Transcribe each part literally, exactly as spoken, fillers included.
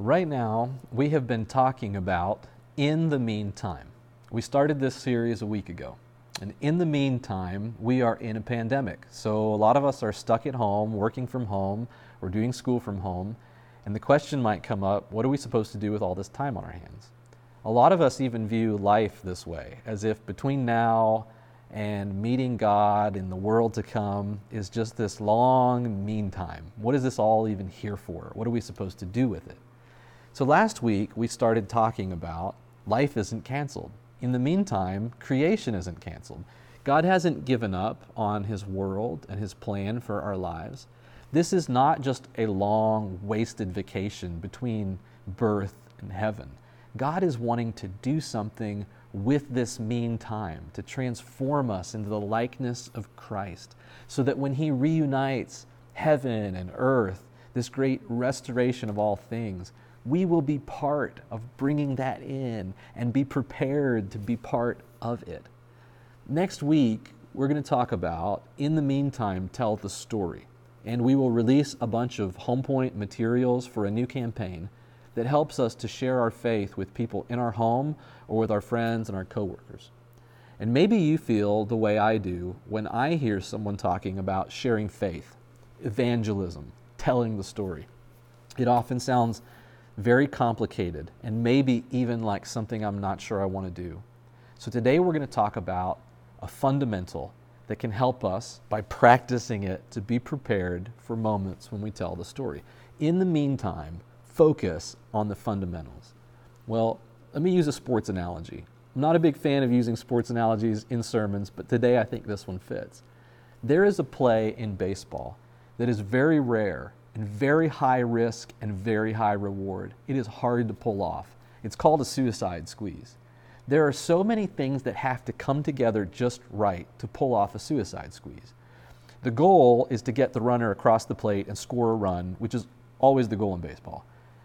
Right now, we have been talking about in the meantime. We started this series a week ago, and in the meantime, we are in a pandemic. So a lot of us are stuck at home, working from home, or doing school from home, and the question might come up, what are we supposed to do with all this time on our hands? A lot of us even view life this way, as if between now and meeting God in the world to come is just this long meantime. What is this all even here for? What are we supposed to do with it? So last week, we started talking about life isn't canceled. In the meantime, creation isn't canceled. God hasn't given up on His world and His plan for our lives. This is not just a long, wasted vacation between birth and heaven. God is wanting to do something with this meantime, to transform us into the likeness of Christ, so that when He reunites heaven and earth, this great restoration of all things, we will be part of bringing that in and be prepared to be part of it. Next week, we're going to talk about, in the meantime, tell the story. And we will release a bunch of Home Point materials for a new campaign that helps us to share our faith with people in our home or with our friends and our coworkers. And maybe you feel the way I do when I hear someone talking about sharing faith, evangelism, telling the story. It often sounds very complicated, and maybe even like something I'm not sure I want to do. So today we're going to talk about a fundamental that can help us by practicing it to be prepared for moments when we tell the story. In the meantime, focus on the fundamentals. Well, let me use a sports analogy. I'm not a big fan of using sports analogies in sermons, but today I think this one fits. There is a play in baseball that is very rare, and very high risk and very high reward. It is hard to pull off. It's called a suicide squeeze. There are so many things that have to come together just right to pull off a suicide squeeze. The goal is to get the runner across the plate and score a run, which is always the goal in baseball.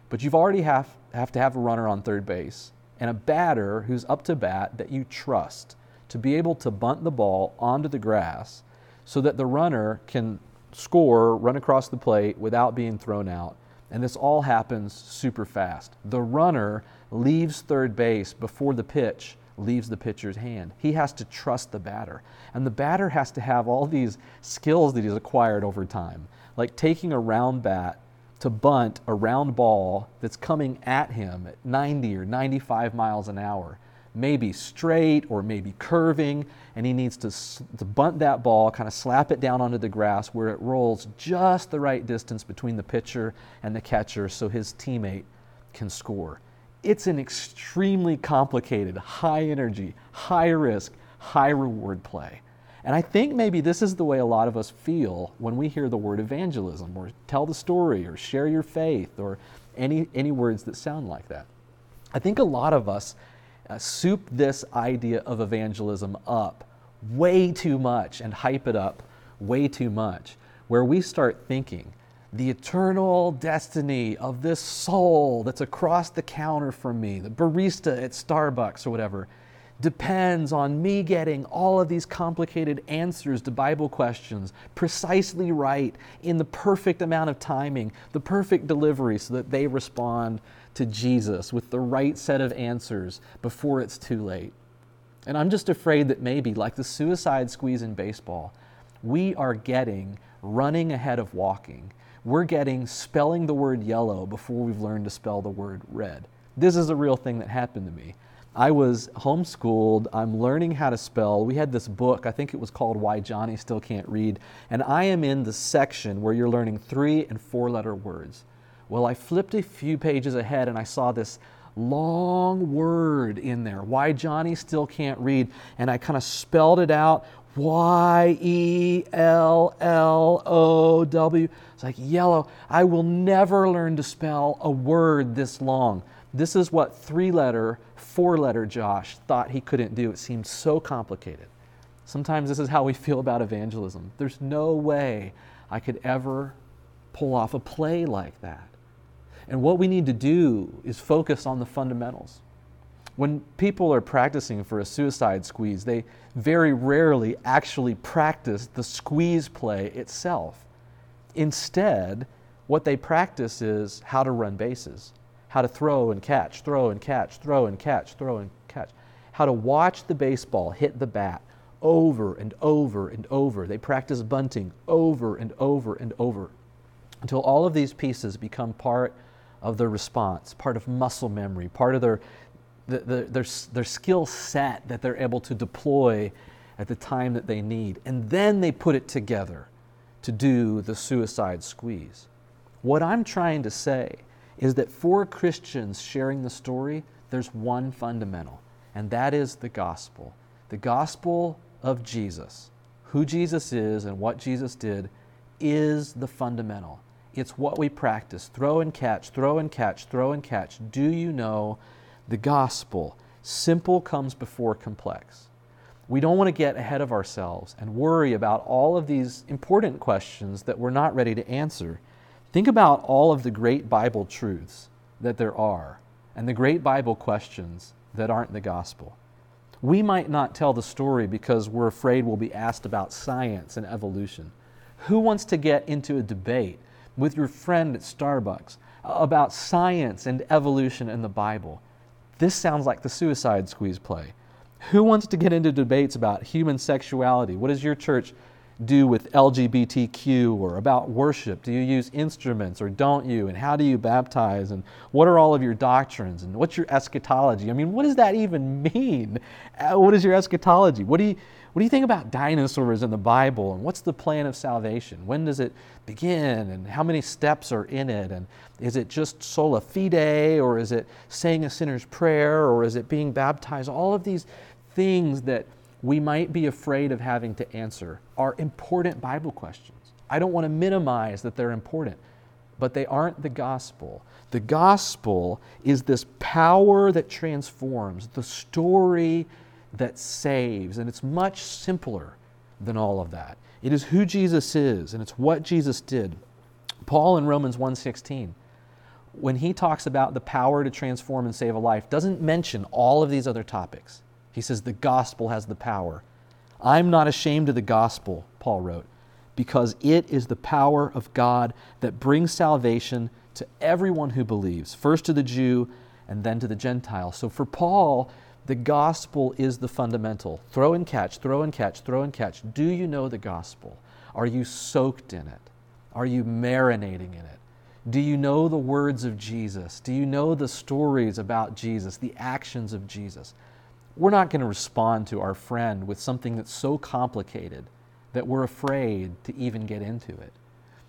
But you've already have, have to have a runner on third base and a batter who's up to bat that you trust to be able to bunt the ball onto the grass so that the runner can score, run across the plate without being thrown out. And this all happens super fast. The runner leaves third base before the pitch leaves the pitcher's hand. He has to trust the batter. And the batter has to have all these skills that he's acquired over time, like taking a round bat to bunt a round ball that's coming at him at ninety or ninety-five miles an hour, maybe straight or maybe curving, and he needs to, to bunt that ball, kind of slap it down onto the grass where it rolls just the right distance between the pitcher and the catcher so his teammate can score. It's an extremely complicated, high energy, high risk, high reward play. And I think maybe this is the way a lot of us feel when we hear the word evangelism or tell the story or share your faith or any, any words that sound like that. I think a lot of us Uh, soup this idea of evangelism up way too much and hype it up way too much, where we start thinking the eternal destiny of this soul that's across the counter from me, the barista at Starbucks or whatever, depends on me getting all of these complicated answers to Bible questions precisely right in the perfect amount of timing, the perfect delivery so that they respond to Jesus with the right set of answers before it's too late. And I'm just afraid that maybe, like the suicide squeeze in baseball, we are getting running ahead of walking. We're getting spelling the word yellow before we've learned to spell the word red. This is a real thing that happened to me. I was homeschooled. I'm learning how to spell. We had this book, I think it was called Why Johnny Still Can't Read, and I am in the section where you're learning three and four letter words. Well, I flipped a few pages ahead and I saw this long word in there, Why Johnny Still Can't Read, and I kind of spelled it out, Y E L L O W. It's like yellow. I will never learn to spell a word this long. This is what three-letter, four-letter Josh thought he couldn't do. It seemed so complicated. Sometimes this is how we feel about evangelism. There's no way I could ever pull off a play like that. And what we need to do is focus on the fundamentals. When people are practicing for a suicide squeeze, they very rarely actually practice the squeeze play itself. Instead, what they practice is how to run bases, how to throw and catch, throw and catch, throw and catch, throw and catch, how to watch the baseball hit the bat over and over and over. They practice bunting over and over and over until all of these pieces become part of their response, part of muscle memory, part of their the, the, their, their skill set that they're able to deploy at the time that they need. And then they put it together to do the suicide squeeze. What I'm trying to say is that for Christians sharing the story, there's one fundamental, and that is the gospel. The gospel of Jesus, who Jesus is and what Jesus did, is the fundamental. It's what we practice. Throw and catch, throw and catch, throw and catch. Do you know the gospel? Simple comes before complex. We don't want to get ahead of ourselves and worry about all of these important questions that we're not ready to answer. Think about all of the great Bible truths that there are and the great Bible questions that aren't the gospel. We might not tell the story because we're afraid we'll be asked about science and evolution. Who wants to get into a debate with your friend at Starbucks about science and evolution and the Bible? This sounds like the Suicide Squeeze play. Who wants to get into debates about human sexuality? What does your church do with L G B T Q, or about worship? Do you use instruments or don't you? And how do you baptize? And what are all of your doctrines? And what's your eschatology? I mean, what does that even mean? What is your eschatology? What do you what do you think about dinosaurs in the Bible? And what's the plan of salvation? When does it begin? And how many steps are in it? And is it just sola fide, or is it saying a sinner's prayer, or is it being baptized? All of these things that we might be afraid of having to answer are important Bible questions. I don't want to minimize that they're important, but they aren't the gospel. The gospel is this power that transforms, the story that saves, and it's much simpler than all of that. It is who Jesus is, and it's what Jesus did. Paul in Romans one sixteen, when he talks about the power to transform and save a life, doesn't mention all of these other topics. He says the gospel has the power. I'm not ashamed of the gospel, Paul wrote, because it is the power of God that brings salvation to everyone who believes, first to the Jew and then to the Gentile. So for Paul, the gospel is the fundamental. Throw and catch, throw and catch, throw and catch. Do you know the gospel? Are you soaked in it? Are you marinating in it? Do you know the words of Jesus? Do you know the stories about Jesus, the actions of Jesus? We're not going to respond to our friend with something that's so complicated that we're afraid to even get into it.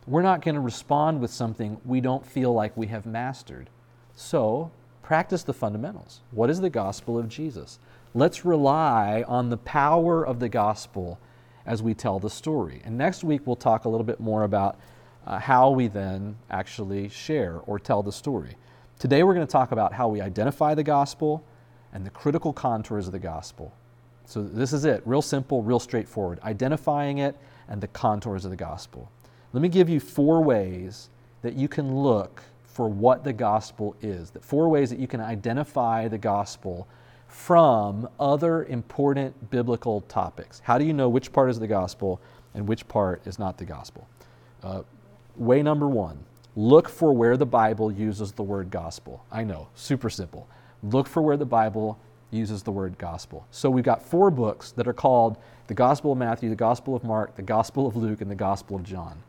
We're not going to respond with something we don't feel like we have mastered. So, practice the fundamentals. What is the gospel of Jesus? Let's rely on the power of the gospel as we tell the story. And next week we'll talk a little bit more about uh, how we then actually share or tell the story. Today we're going to talk about how we identify the gospel and the critical contours of the gospel. So this is it, real simple, real straightforward, identifying it and the contours of the gospel. Let me give you four ways that you can look for what the gospel is, the four ways that you can identify the gospel from other important biblical topics. How do you know which part is the gospel and which part is not the gospel? Uh, way number one, look for where the Bible uses the word gospel. I know, super simple. Look for where the Bible uses the word gospel. So we've got four books that are called the Gospel of Matthew, the Gospel of Mark, the Gospel of Luke, and the Gospel of John.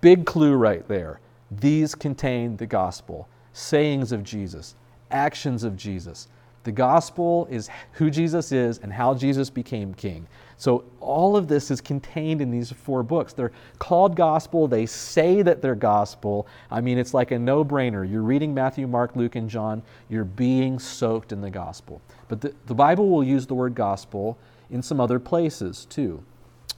Big clue right there. These contain the gospel, sayings of Jesus, actions of Jesus. The gospel is who Jesus is and how Jesus became king. So all of this is contained in these four books. They're called gospel. They say that they're gospel. I mean, it's like a no-brainer. You're reading Matthew, Mark, Luke, and John. You're being soaked in the gospel. But the, the Bible will use the word gospel in some other places too.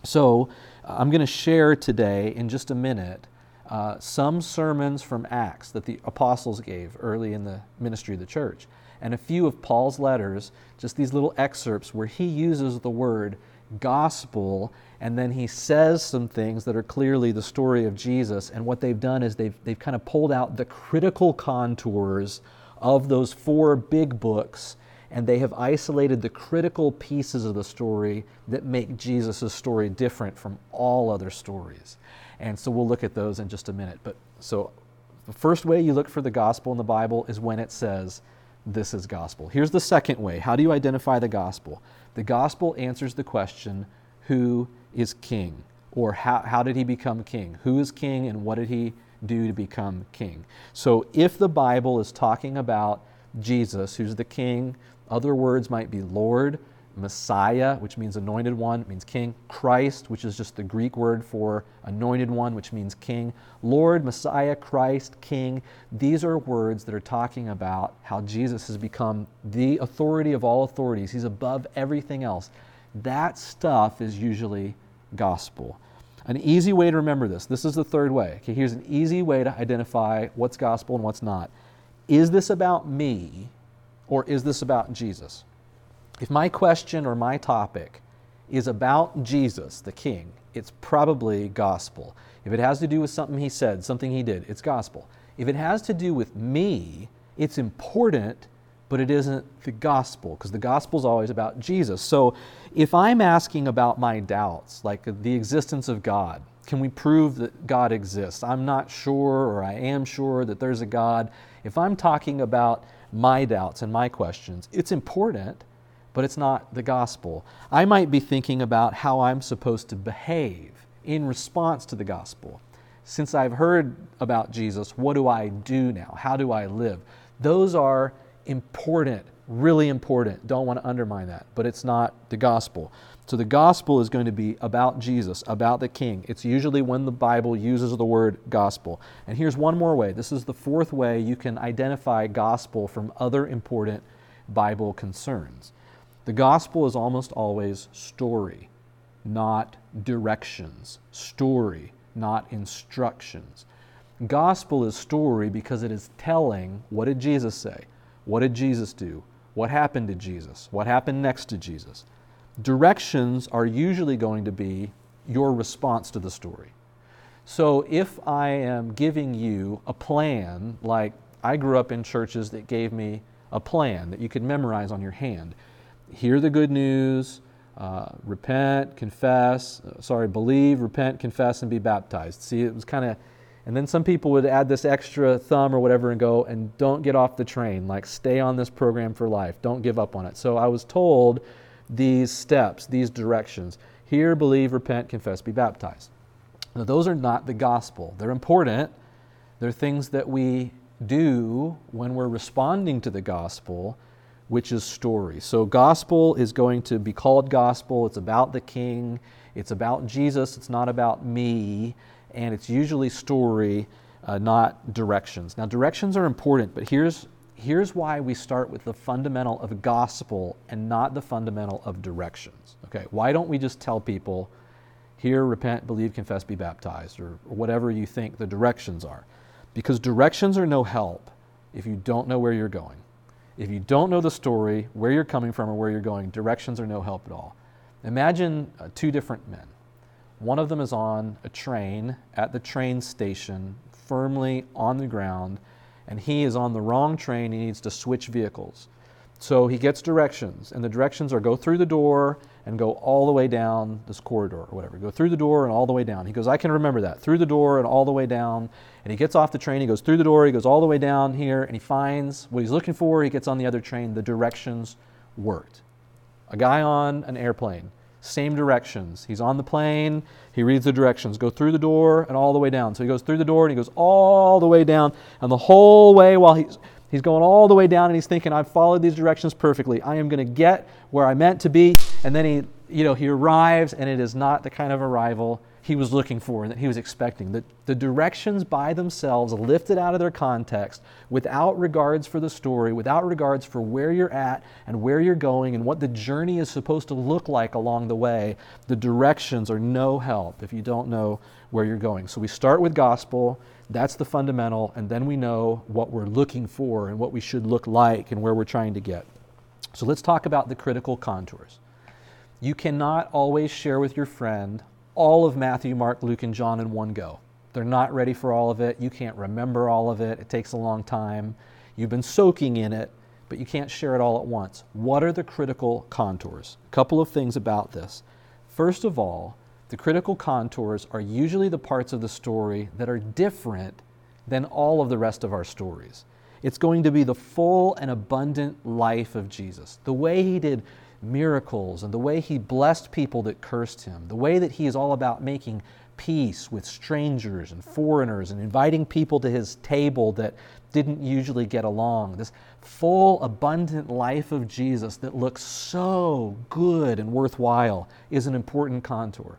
So uh, I'm going to share today in just a minute uh, some sermons from Acts that the apostles gave early in the ministry of the church, and a few of Paul's letters, just these little excerpts where he uses the word gospel, and then he says some things that are clearly the story of Jesus. And what they've done is they've they've kind of pulled out the critical contours of those four big books, and they have isolated the critical pieces of the story that make Jesus' story different from all other stories. And so we'll look at those in just a minute. But so The first way you look for the gospel in the Bible is when it says, this is gospel. Here's the second way. How do you identify the gospel? The gospel answers the question, who is king? Or how, how did he become king? Who is king and what did he do to become king? So if the Bible is talking about Jesus, who's the king, other words might be Lord, Messiah, which means anointed one, means king, Christ, which is just the Greek word for anointed one, which means king, Lord, Messiah, Christ, king. These are words that are talking about how Jesus has become the authority of all authorities. He's above everything else. That stuff is usually gospel. An easy way to remember this, this is the third way. Okay, here's an easy way to identify what's gospel and what's not. Is this about me or is this about Jesus? If my question or my topic is about Jesus, the King, it's probably gospel. If it has to do with something he said, something he did, it's gospel. If it has to do with me, it's important, but it isn't the gospel, because the gospel's always about Jesus. So if I'm asking about my doubts, like the existence of God, can we prove that God exists? I'm not sure, or I am sure that there's a God. If I'm talking about my doubts and my questions, it's important, but it's not the gospel. I might be thinking about how I'm supposed to behave in response to the gospel. Since I've heard about Jesus, what do I do now? How do I live? Those are important, really important. Don't want to undermine that, but it's not the gospel. So the gospel is going to be about Jesus, about the King. It's usually when the Bible uses the word gospel. And here's one more way. This is the fourth way you can identify gospel from other important Bible concerns. The gospel is almost always story, not directions. Story, not instructions. Gospel is story because it is telling, what did Jesus say? What did Jesus do? What happened to Jesus? What happened next to Jesus? Directions are usually going to be your response to the story. So if I am giving you a plan, like I grew up in churches that gave me a plan that you could memorize on your hand. Hear the good news, uh, repent, confess, sorry, believe, repent, confess, and be baptized. See, it was kind of, and then some people would add this extra thumb or whatever and go, and don't get off the train, like stay on this program for life, don't give up on it. So I was told these steps, these directions, hear, believe, repent, confess, be baptized. Now those are not the gospel. They're important. They're things that we do when we're responding to the gospel, which is story. So gospel is going to be called gospel. It's about the King. It's about Jesus. It's not about me. And it's usually story, uh, not directions. Now, directions are important, but here's, here's why we start with the fundamental of gospel and not the fundamental of directions. Okay, why don't we just tell people, hear, repent, believe, confess, be baptized, or, or whatever you think the directions are? Because directions are no help if you don't know where you're going. If you don't know the story, where you're coming from or where you're going, directions are no help at all. Imagine uh, two different men. One of them is on a train at the train station, firmly on the ground, and he is on the wrong train. He needs to switch vehicles. So he gets directions, and the directions are go through the door and go all the way down this corridor or whatever. Go through the door and all the way down. He goes, I can remember that. Through the door and all the way down. And he gets off the train, he goes through the door, he goes all the way down here, and he finds what he's looking for. He gets on the other train. The directions worked. A guy on an airplane, same directions. He's on the plane, he reads the directions. Go through the door and all the way down. So he goes through the door and he goes all the way down. And the whole way while he's... He's going all the way down and he's thinking, I've followed these directions perfectly. I am going to get where I meant to be. And then he, you know, he arrives and it is not the kind of arrival he was looking for and that he was expecting. The, the directions by themselves, lifted out of their context, without regards for the story, without regards for where you're at and where you're going and what the journey is supposed to look like along the way, the directions are no help if you don't know where you're going. So we start with gospel. That's the fundamental, and then we know what we're looking for and what we should look like and where we're trying to get. So let's talk about the critical contours. You cannot always share with your friend all of Matthew, Mark, Luke, and John in one go. They're not ready for all of it. You can't remember all of it. It takes a long time. You've been soaking in it, but you can't share it all at once. What are the critical contours? A couple of things about this. First of all, the critical contours are usually the parts of the story that are different than all of the rest of our stories. It's going to be the full and abundant life of Jesus. The way he did miracles and the way he blessed people that cursed him, the way that he is all about making peace with strangers and foreigners and inviting people to his table that didn't usually get along. This full, abundant life of Jesus that looks so good and worthwhile is an important contour.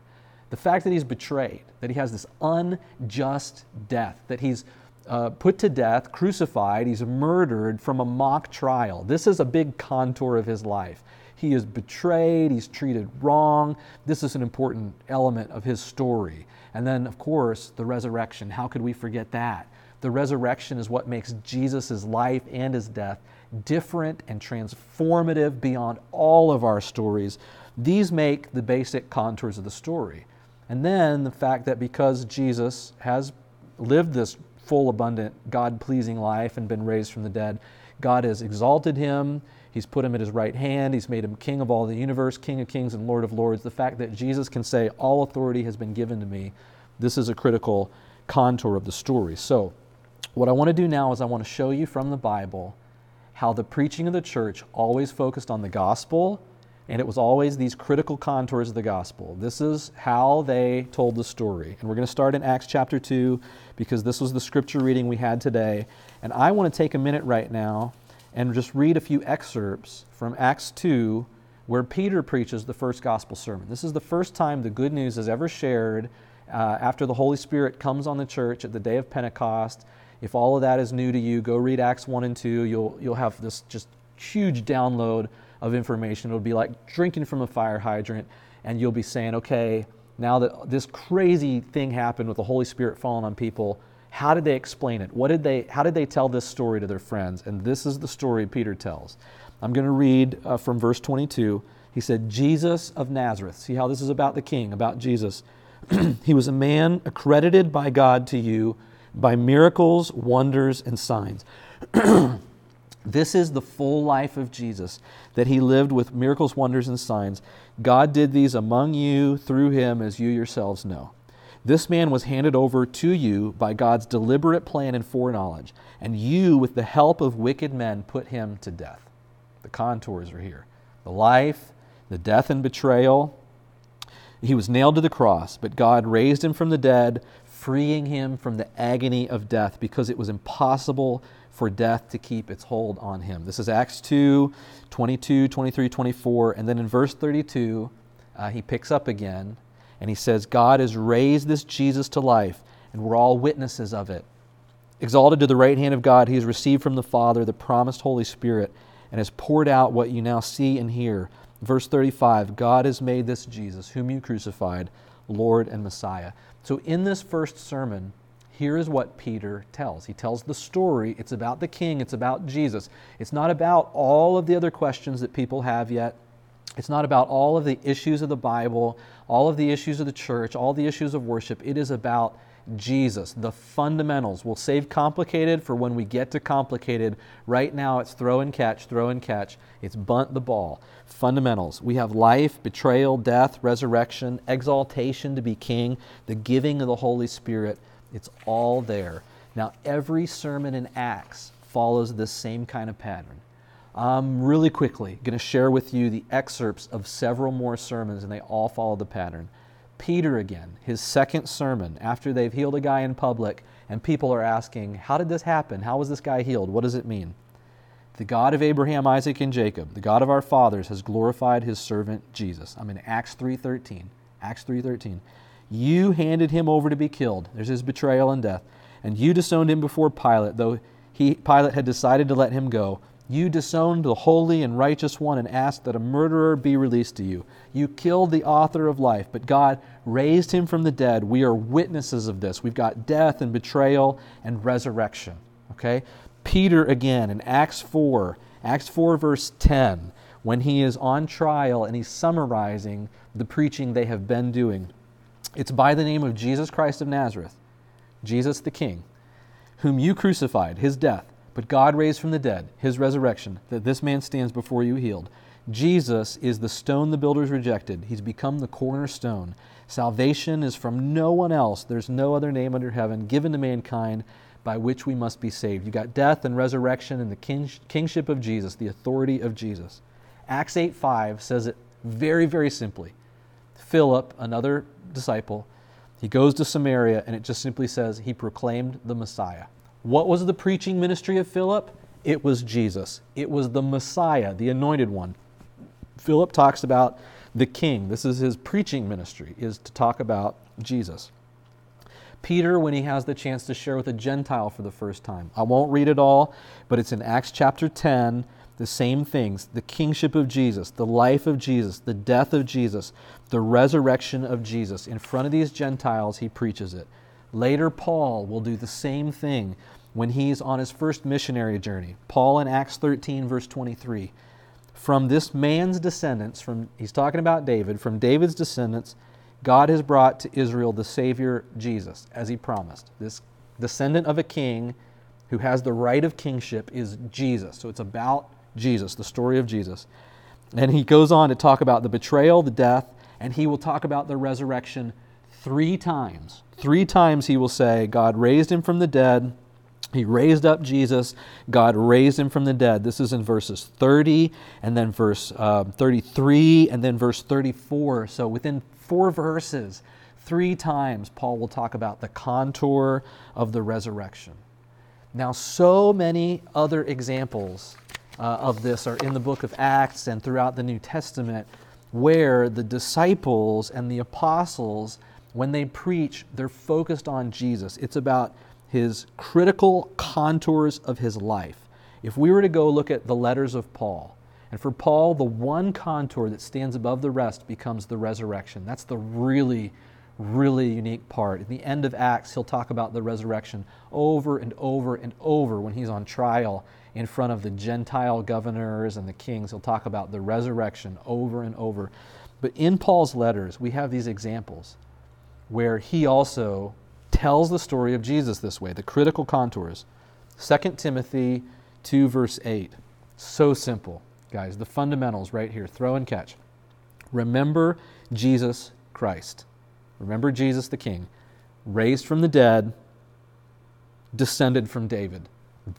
The fact that he's betrayed, that he has this unjust death, that he's uh, put to death, crucified, he's murdered from a mock trial. This is a big contour of his life. He is betrayed, he's treated wrong. This is an important element of his story. And then, of course, the resurrection. How could we forget that? The resurrection is what makes Jesus' life and his death different and transformative beyond all of our stories. These make the basic contours of the story. And then the fact that because Jesus has lived this full, abundant, God-pleasing life and been raised from the dead, God has exalted him. He's put him at his right hand. He's made him king of all the universe, King of kings and Lord of lords. The fact that Jesus can say, all authority has been given to me, this is a critical contour of the story. So what I want to do now is I want to show you from the Bible how the preaching of the church always focused on the gospel, and it was always these critical contours of the gospel. This is how they told the story. And we're going to start in Acts chapter two because this was the scripture reading we had today. And I want to take a minute right now and just read a few excerpts from Acts two where Peter preaches the first gospel sermon. This is the first time the good news is ever shared uh, after the Holy Spirit comes on the church at the day of Pentecost. If all of that is new to you, go read Acts one and two. You'll, you'll have this just huge download of information. It'll be like drinking from a fire hydrant, and you'll be saying, okay, now that this crazy thing happened with the Holy Spirit falling on people, how did they explain it? What did they, how did they tell this story to their friends? And this is the story Peter tells. I'm going to read uh, from verse twenty-two. He said, Jesus of Nazareth. See how this is about the king, about Jesus. He was a man accredited by God to you by miracles, wonders, and signs. This is the full life of Jesus, that he lived with miracles, wonders, and signs. God did these among you through him, as you yourselves know. This man was handed over to you by God's deliberate plan and foreknowledge, and you, with the help of wicked men, put him to death. The contours are here. The life, the death and betrayal. He was nailed to the cross, but God raised him from the dead, freeing him from the agony of death, because it was impossible for death to keep its hold on him. This is Acts two, twenty-two, twenty-three, twenty-four, and then in verse thirty-two, uh, he picks up again. And he says, God has raised this Jesus to life, and we're all witnesses of it. Exalted to the right hand of God, he has received from the Father the promised Holy Spirit and has poured out what you now see and hear. Verse thirty-five, God has made this Jesus, whom you crucified, Lord and Messiah. So in this first sermon, here is what Peter tells. He tells the story. It's about the king. It's about Jesus. It's not about all of the other questions that people have yet. It's not about all of the issues of the Bible, all of the issues of the church, all the issues of worship. It is about Jesus, the fundamentals. We'll save complicated for when we get to complicated. Right now it's throw and catch, throw and catch. It's bunt the ball. Fundamentals. We have life, betrayal, death, resurrection, exaltation to be king, the giving of the Holy Spirit. It's all there. Now every sermon in Acts follows this same kind of pattern. I'm really quickly going to share with you the excerpts of several more sermons, and they all follow the pattern. Peter again, his second sermon, after they've healed a guy in public, and people are asking, how did this happen? How was this guy healed? What does it mean? The God of Abraham, Isaac, and Jacob, the God of our fathers, has glorified his servant Jesus. I'm in Acts three thirteen. Acts three thirteen. You handed him over to be killed. There's his betrayal and death. And you disowned him before Pilate, though he, Pilate had decided to let him go. You disowned the holy and righteous one and asked that a murderer be released to you. You killed the author of life, but God raised him from the dead. We are witnesses of this. We've got death and betrayal and resurrection. Okay? Peter again in Acts four, Acts four verse ten, when he is on trial and he's summarizing the preaching they have been doing. It's by the name of Jesus Christ of Nazareth, Jesus the King, whom you crucified, his death, but God raised from the dead, his resurrection, that this man stands before you healed. Jesus is the stone the builders rejected. He's become the cornerstone. Salvation is from no one else. There's no other name under heaven given to mankind by which we must be saved. You got death and resurrection and the king, kingship of Jesus, the authority of Jesus. Acts eight five says it very, very simply. Philip, another disciple, he goes to Samaria, and it just simply says he proclaimed the Messiah. What was the preaching ministry of Philip? It was Jesus. It was the Messiah, the anointed one. Philip talks about the king. This is his preaching ministry, is to talk about Jesus. Peter, when he has the chance to share with a Gentile for the first time. I won't read it all, but it's in Acts chapter ten, the same things, the kingship of Jesus, the life of Jesus, the death of Jesus, the resurrection of Jesus. In front of these Gentiles, he preaches it. Later, Paul will do the same thing when he's on his first missionary journey. Paul in Acts thirteen, verse twenty-three. From this man's descendants, from he's talking about David, from David's descendants, God has brought to Israel the Savior, Jesus, as he promised. This descendant of a king who has the right of kingship is Jesus. So it's about Jesus, the story of Jesus. And he goes on to talk about the betrayal, the death, and he will talk about the resurrection three times. Three times he will say, God raised him from the dead. He raised up Jesus. God raised him from the dead. This is in verses thirty, and then verse uh, thirty-three, and then verse thirty-four. So within four verses, three times, Paul will talk about the contour of the resurrection. Now, so many other examples uh, of this are in the book of Acts and throughout the New Testament, where the disciples and the apostles, when they preach, they're focused on Jesus. It's about his critical contours of his life. If we were to go look at the letters of Paul, and for Paul, the one contour that stands above the rest becomes the resurrection. That's the really, really unique part. At the end of Acts, he'll talk about the resurrection over and over and over when he's on trial in front of the Gentile governors and the kings. He'll talk about the resurrection over and over. But in Paul's letters, we have these examples where he also tells the story of Jesus this way, the critical contours. Second Timothy two, verse eight. So simple, guys. The fundamentals right here, throw and catch. Remember Jesus Christ. Remember Jesus the King, raised from the dead, descended from David.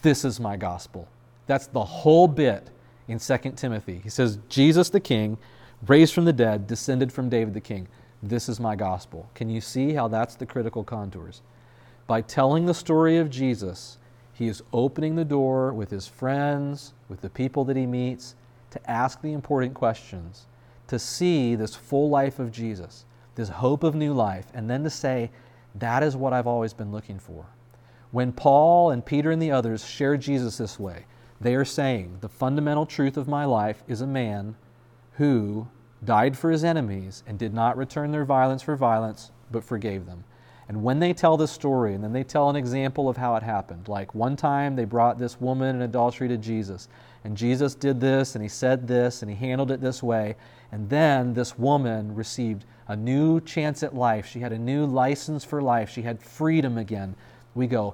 This is my gospel. That's the whole bit in Second Timothy. He says, Jesus the King, raised from the dead, descended from David the King. This is my gospel. Can you see how that's the critical contours? By telling the story of Jesus, he is opening the door with his friends, with the people that he meets, to ask the important questions, to see this full life of Jesus, this hope of new life, and then to say, that is what I've always been looking for. When Paul and Peter and the others share Jesus this way, they are saying, the fundamental truth of my life is a man who died for his enemies and did not return their violence for violence, but forgave them. And when they tell this story, and then they tell an example of how it happened, like one time they brought this woman in adultery to Jesus, and Jesus did this, and he said this, and he handled it this way, and then this woman received a new chance at life. She had a new license for life. She had freedom again. We go,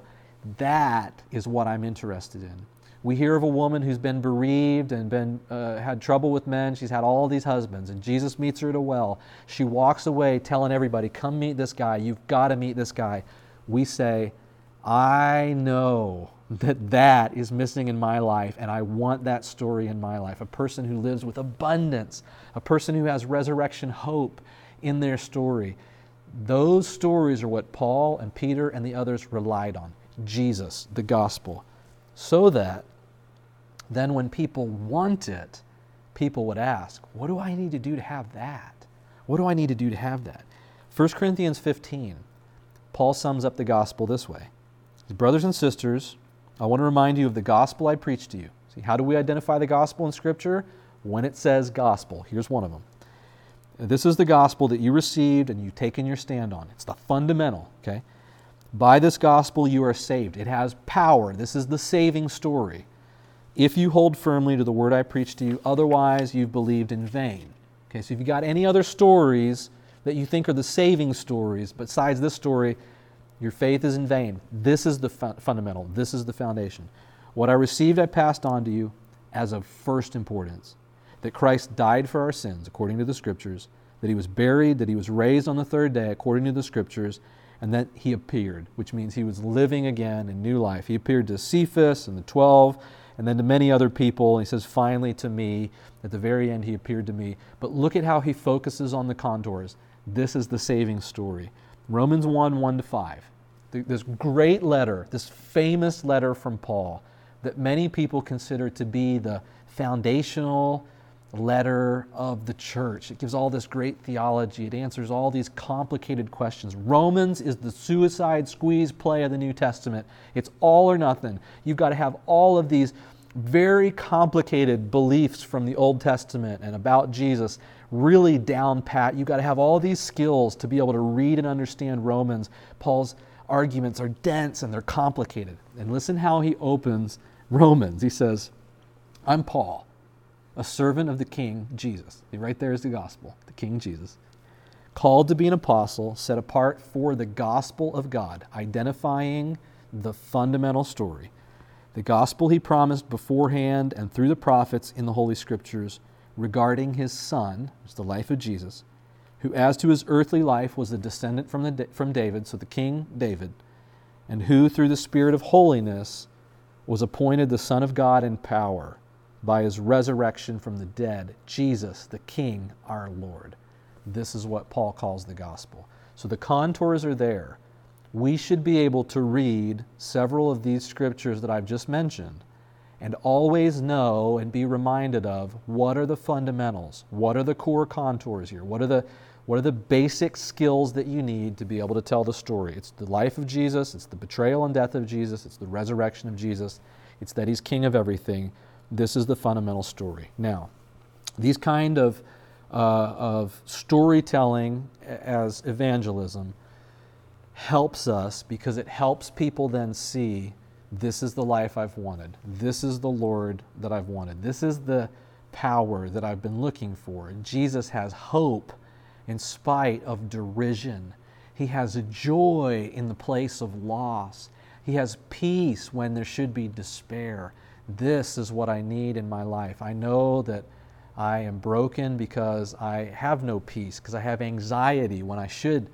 that is what I'm interested in. We hear of a woman who's been bereaved and been uh, had trouble with men. She's had all these husbands, and Jesus meets her at a well. She walks away telling everybody, come meet this guy. You've got to meet this guy. We say, I know that that is missing in my life, and I want that story in my life. A person who lives with abundance, a person who has resurrection hope in their story. Those stories are what Paul and Peter and the others relied on. Jesus, the gospel. So that then when people want it, people would ask, what do I need to do to have that? What do I need to do to have that? First Corinthians fifteen, Paul sums up the gospel this way. Brothers and sisters, I want to remind you of the gospel I preached to you. See, how do we identify the gospel in Scripture? When it says gospel. Here's one of them. This is the gospel that you received and you've taken your stand on. It's the fundamental, okay? By this gospel you are saved. It has power. This is the saving story. If you hold firmly to the word I preached to you, otherwise you've believed in vain. Okay, so if you've got any other stories that you think are the saving stories besides this story, your faith is in vain. This is the fu- fundamental. This is the foundation. What I received I passed on to you as of first importance, that Christ died for our sins according to the Scriptures, that he was buried, that he was raised on the third day according to the Scriptures, and then he appeared, which means he was living again in new life. He appeared to Cephas and the twelve, and then to many other people. He says, finally to me. At the very end, he appeared to me. But look at how he focuses on the contours. This is the saving story. Romans one, one to five. This great letter, this famous letter from Paul that many people consider to be the foundational letter of the church. It gives all this great theology. It answers all these complicated questions. Romans is the suicide squeeze play of the New Testament. It's all or nothing. You've got to have all of these very complicated beliefs from the Old Testament and about Jesus really down pat. You've got to have all these skills to be able to read and understand Romans. Paul's arguments are dense and they're complicated. And listen how he opens Romans. He says, I'm Paul, a servant of the King Jesus. Right there is the gospel, the King Jesus. Called to be an apostle, set apart for the gospel of God, identifying the fundamental story. The gospel he promised beforehand and through the prophets in the Holy Scriptures regarding his Son, which is the life of Jesus, who as to his earthly life was a descendant from, the, from David, so the King David, and who through the Spirit of holiness was appointed the Son of God in power, by his resurrection from the dead, Jesus, the King, our Lord. This is what Paul calls the gospel. So the contours are there. We should be able to read several of these scriptures that I've just mentioned and always know and be reminded of what are the fundamentals, what are the core contours here, what are the, what are the basic skills that you need to be able to tell the story. It's the life of Jesus, it's the betrayal and death of Jesus, it's the resurrection of Jesus, it's that he's King of everything. This is the fundamental story. Now, these kind of uh, of storytelling as evangelism helps us because it helps people then see this is the life I've wanted. This is the Lord that I've wanted. This is the power that I've been looking for. Jesus has hope in spite of derision. He has a joy in the place of loss. He has peace when there should be despair. This is what I need in my life. I know that I am broken because I have no peace, because I have anxiety when I should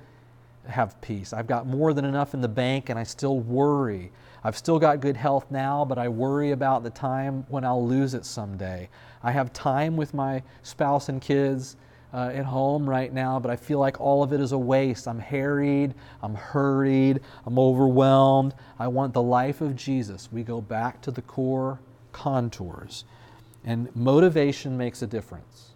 have peace. I've got more than enough in the bank and I still worry. I've still got good health now, but I worry about the time when I'll lose it someday. I have time with my spouse and kids uh, at home right now, but I feel like all of it is a waste. I'm harried, I'm hurried, I'm overwhelmed. I want the life of Jesus. We go back to the core contours. And motivation makes a difference.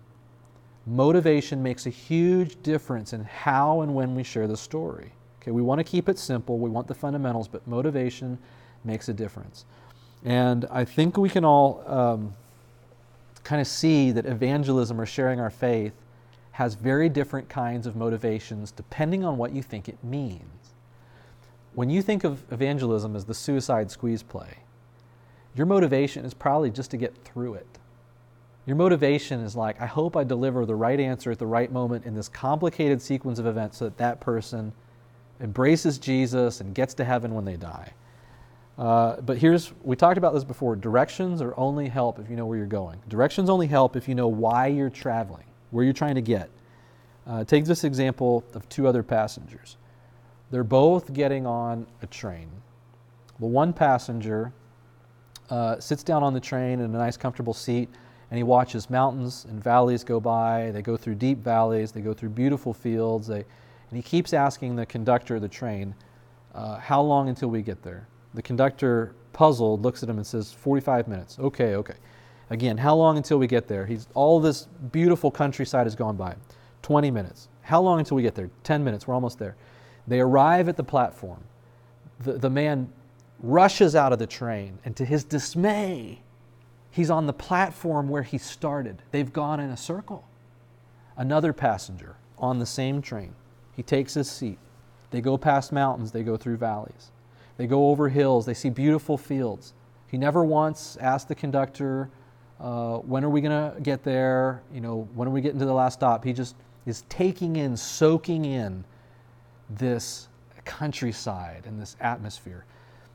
Motivation makes a huge difference in how and when we share the story. Okay, we want to keep it simple. We want the fundamentals, but motivation makes a difference. And I think we can all um, kind of see that evangelism or sharing our faith has very different kinds of motivations depending on what you think it means. When you think of evangelism as the suicide squeeze play, your motivation is probably just to get through it. Your motivation is like, I hope I deliver the right answer at the right moment in this complicated sequence of events so that that person embraces Jesus and gets to heaven when they die. Uh, but here's, we talked about this before, directions are only help if you know where you're going. Directions only help if you know why you're traveling, where you're trying to get. Uh, take this example of two other passengers. They're both getting on a train. The one passenger uh, sits down on the train in a nice comfortable seat, and he watches mountains and valleys go by. They go through deep valleys. They go through beautiful fields. They, and he keeps asking the conductor of the train, uh, how long until we get there? The conductor, puzzled, looks at him and says, forty-five minutes. Okay, okay. Again, how long until we get there? He's, all this beautiful countryside has gone by. twenty minutes. How long until we get there? ten minutes. We're almost there. They arrive at the platform. The, the man rushes out of the train, and to his dismay, he's on the platform where he started. They've gone in a circle. Another passenger on the same train. He takes his seat. They go past mountains. They go through valleys. They go over hills. They see beautiful fields. He never once asked the conductor, uh, when are we going to get there? You know, when are we getting to the last stop? He just is taking in, soaking in this countryside and this atmosphere.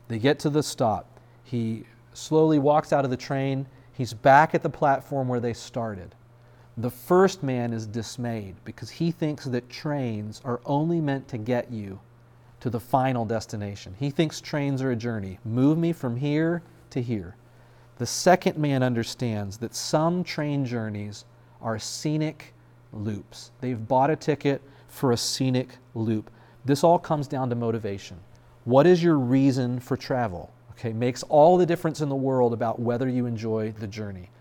They get to the stop. He slowly walks out of the train. He's back at the platform where they started. The first man is dismayed because he thinks that trains are only meant to get you to the final destination. He thinks trains are a journey. Move me from here to here. The second man understands that some train journeys are scenic loops. They've bought a ticket for a scenic loop. This all comes down to motivation. What is your reason for travel? Okay, makes all the difference in the world about whether you enjoy the journey.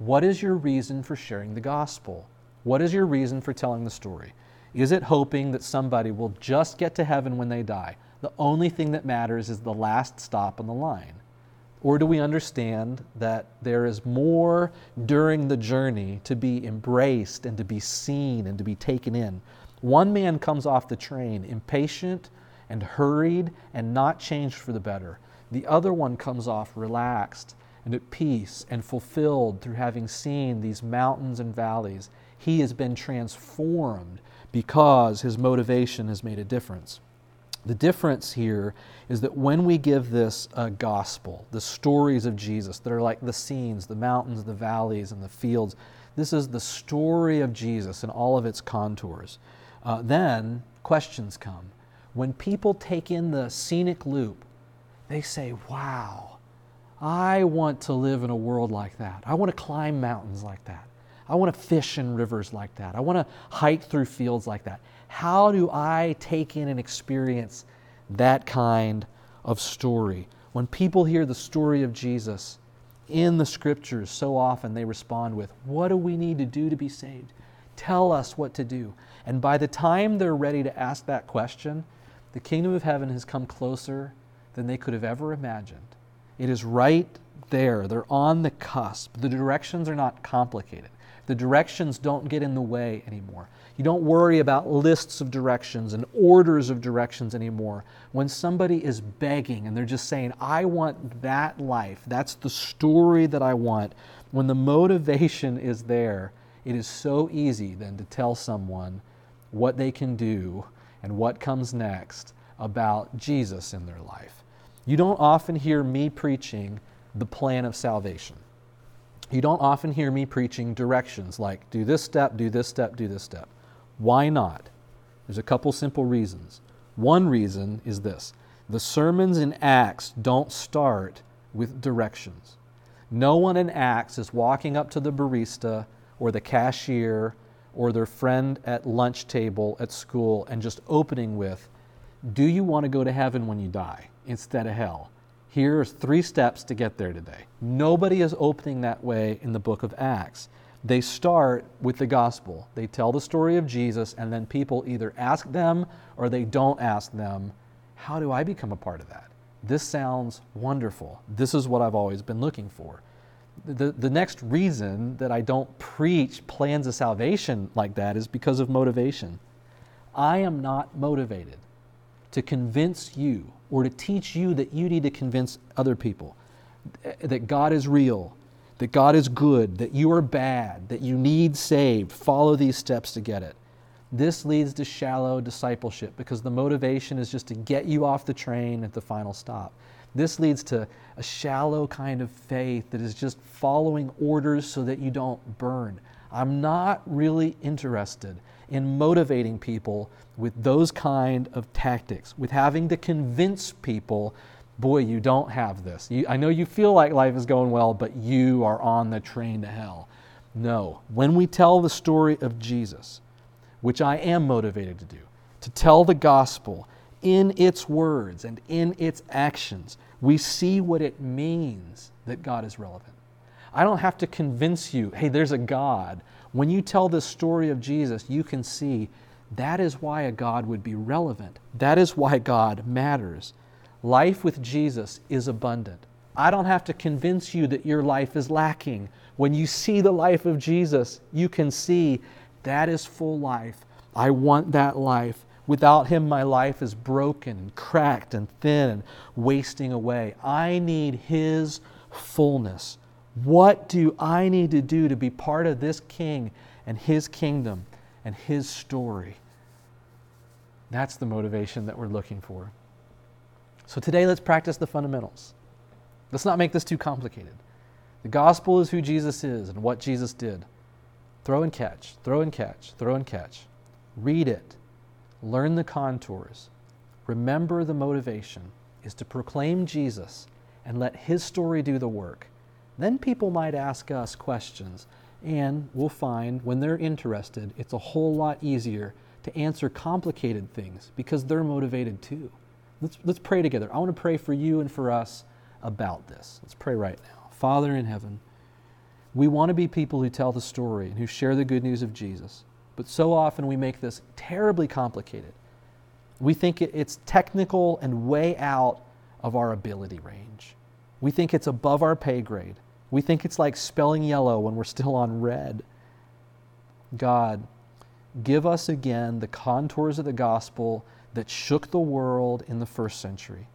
What is your reason for sharing the gospel? What is your reason for telling the story? Is it hoping that somebody will just get to heaven when they die? The only thing that matters is the last stop on the line. Or do we understand that there is more during the journey to be embraced and to be seen and to be taken in? One man comes off the train impatient and hurried and not changed for the better. The other one comes off relaxed and at peace and fulfilled through having seen these mountains and valleys. He has been transformed because his motivation has made a difference. The difference here is that when we give this uh, gospel, the stories of Jesus that are like the scenes, the mountains, the valleys, and the fields, this is the story of Jesus in all of its contours. Uh, then questions come. When people take in the scenic loop, they say, wow, I want to live in a world like that. I want to climb mountains like that. I want to fish in rivers like that. I want to hike through fields like that. How do I take in and experience that kind of story? When people hear the story of Jesus in the scriptures, so often they respond with, what do we need to do to be saved? Tell us what to do. And by the time they're ready to ask that question, the kingdom of heaven has come closer than they could have ever imagined. It is right there. They're on the cusp. The directions are not complicated. The directions don't get in the way anymore. You don't worry about lists of directions and orders of directions anymore. When somebody is begging and they're just saying, I want that life, that's the story that I want, when the motivation is there, it is so easy then to tell someone what they can do and what comes next about Jesus in their life. You don't often hear me preaching the plan of salvation. You don't often hear me preaching directions like do this step, do this step, do this step. Why not? There's a couple simple reasons. One reason is this. The sermons in Acts don't start with directions. No one in Acts is walking up to the barista or the cashier or their friend at lunch table at school and just opening with, do you want to go to heaven when you die instead of hell? Here are three steps to get there today. Nobody is opening that way in the book of Acts. They start with the gospel. They tell the story of Jesus, and then people either ask them or they don't ask them, how do I become a part of that? This sounds wonderful. This is what I've always been looking for. The, the next reason that I don't preach plans of salvation like that is because of motivation. I am not motivated to convince you or to teach you that you need to convince other people that God is real, that God is good, that you are bad, that you need saved. Follow these steps to get it. This leads to shallow discipleship because the motivation is just to get you off the train at the final stop. This leads to a shallow kind of faith that is just following orders so that you don't burn. I'm not really interested in motivating people with those kind of tactics, with having to convince people, boy, you don't have this. You, I know you feel like life is going well, but you are on the train to hell. No, when we tell the story of Jesus, which I am motivated to do, to tell the gospel in its words and in its actions, we see what it means that God is relevant. I don't have to convince you, hey, there's a God. When you tell the story of Jesus, you can see that is why a God would be relevant. That is why God matters. Life with Jesus is abundant. I don't have to convince you that your life is lacking. When you see the life of Jesus, you can see that is full life. I want that life. Without Him, my life is broken and cracked and thin and wasting away. I need His fullness. What do I need to do to be part of this King and His kingdom and His story? That's the motivation that we're looking for. So today, let's practice the fundamentals. Let's not make this too complicated. The gospel is who Jesus is and what Jesus did. Throw and catch, throw and catch, throw and catch. Read it. Learn the contours. Remember, the motivation is to proclaim Jesus and let his story do the work. Then people might ask us questions, and we'll find when they're interested, it's a whole lot easier to answer complicated things because they're motivated too. Let's, let's pray together. I want to pray for you and for us about this. Let's pray right now. Father in heaven, we want to be people who tell the story and who share the good news of Jesus, but so often we make this terribly complicated. We think it's technical and way out of our ability range. We think it's above our pay grade. We think it's like spelling yellow when we're still on red. God, give us again the contours of the gospel that shook the world in the first century.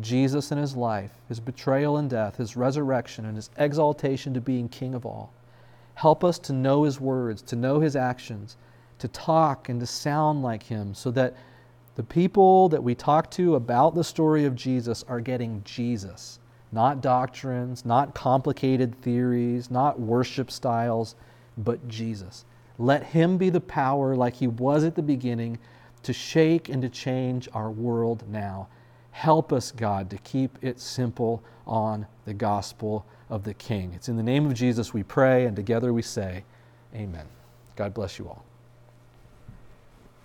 Jesus and his life, his betrayal and death, his resurrection, and his exaltation to being King of all. Help us to know his words, to know his actions, to talk and to sound like him, so that the people that we talk to about the story of Jesus are getting Jesus, not doctrines, not complicated theories, not worship styles, but Jesus. Let him be the power, like he was at the beginning, to shake and to change our world now. Help us, God, to keep it simple on the gospel of the King. It's in the name of Jesus we pray, and together we say, amen. God bless you all.